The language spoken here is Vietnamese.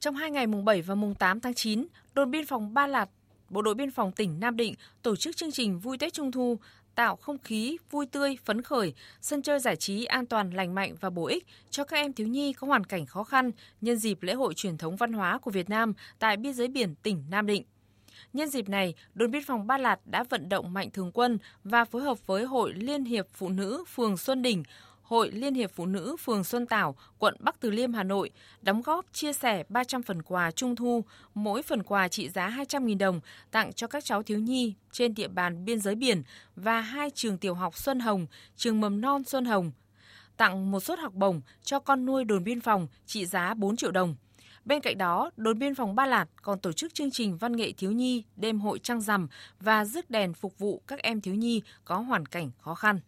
Trong 2 ngày mùng 7 và mùng 8 tháng 9, Đồn Biên phòng Ba Lạt, Bộ đội Biên phòng tỉnh Nam Định tổ chức chương trình Vui Tết Trung Thu, tạo không khí vui tươi, phấn khởi, sân chơi giải trí an toàn, lành mạnh và bổ ích cho các em thiếu nhi có hoàn cảnh khó khăn nhân dịp lễ hội truyền thống văn hóa của Việt Nam tại biên giới biển tỉnh Nam Định. Nhân dịp này, Đồn Biên phòng Ba Lạt đã vận động mạnh thường quân và phối hợp với Hội Liên hiệp Phụ nữ phường Xuân Đỉnh, Hội Liên hiệp Phụ nữ phường Xuân Tảo, quận Bắc Từ Liêm, Hà Nội, đóng góp chia sẻ 300 phần quà Trung thu, mỗi phần quà trị giá 200.000 đồng tặng cho các cháu thiếu nhi trên địa bàn biên giới biển và 2 trường tiểu học Xuân Hồng, trường mầm non Xuân Hồng, tặng một suất học bổng cho con nuôi đồn biên phòng trị giá 4 triệu đồng. Bên cạnh đó, Đồn Biên phòng Ba Lạt còn tổ chức chương trình văn nghệ thiếu nhi, đêm hội trăng rằm và rước đèn phục vụ các em thiếu nhi có hoàn cảnh khó khăn.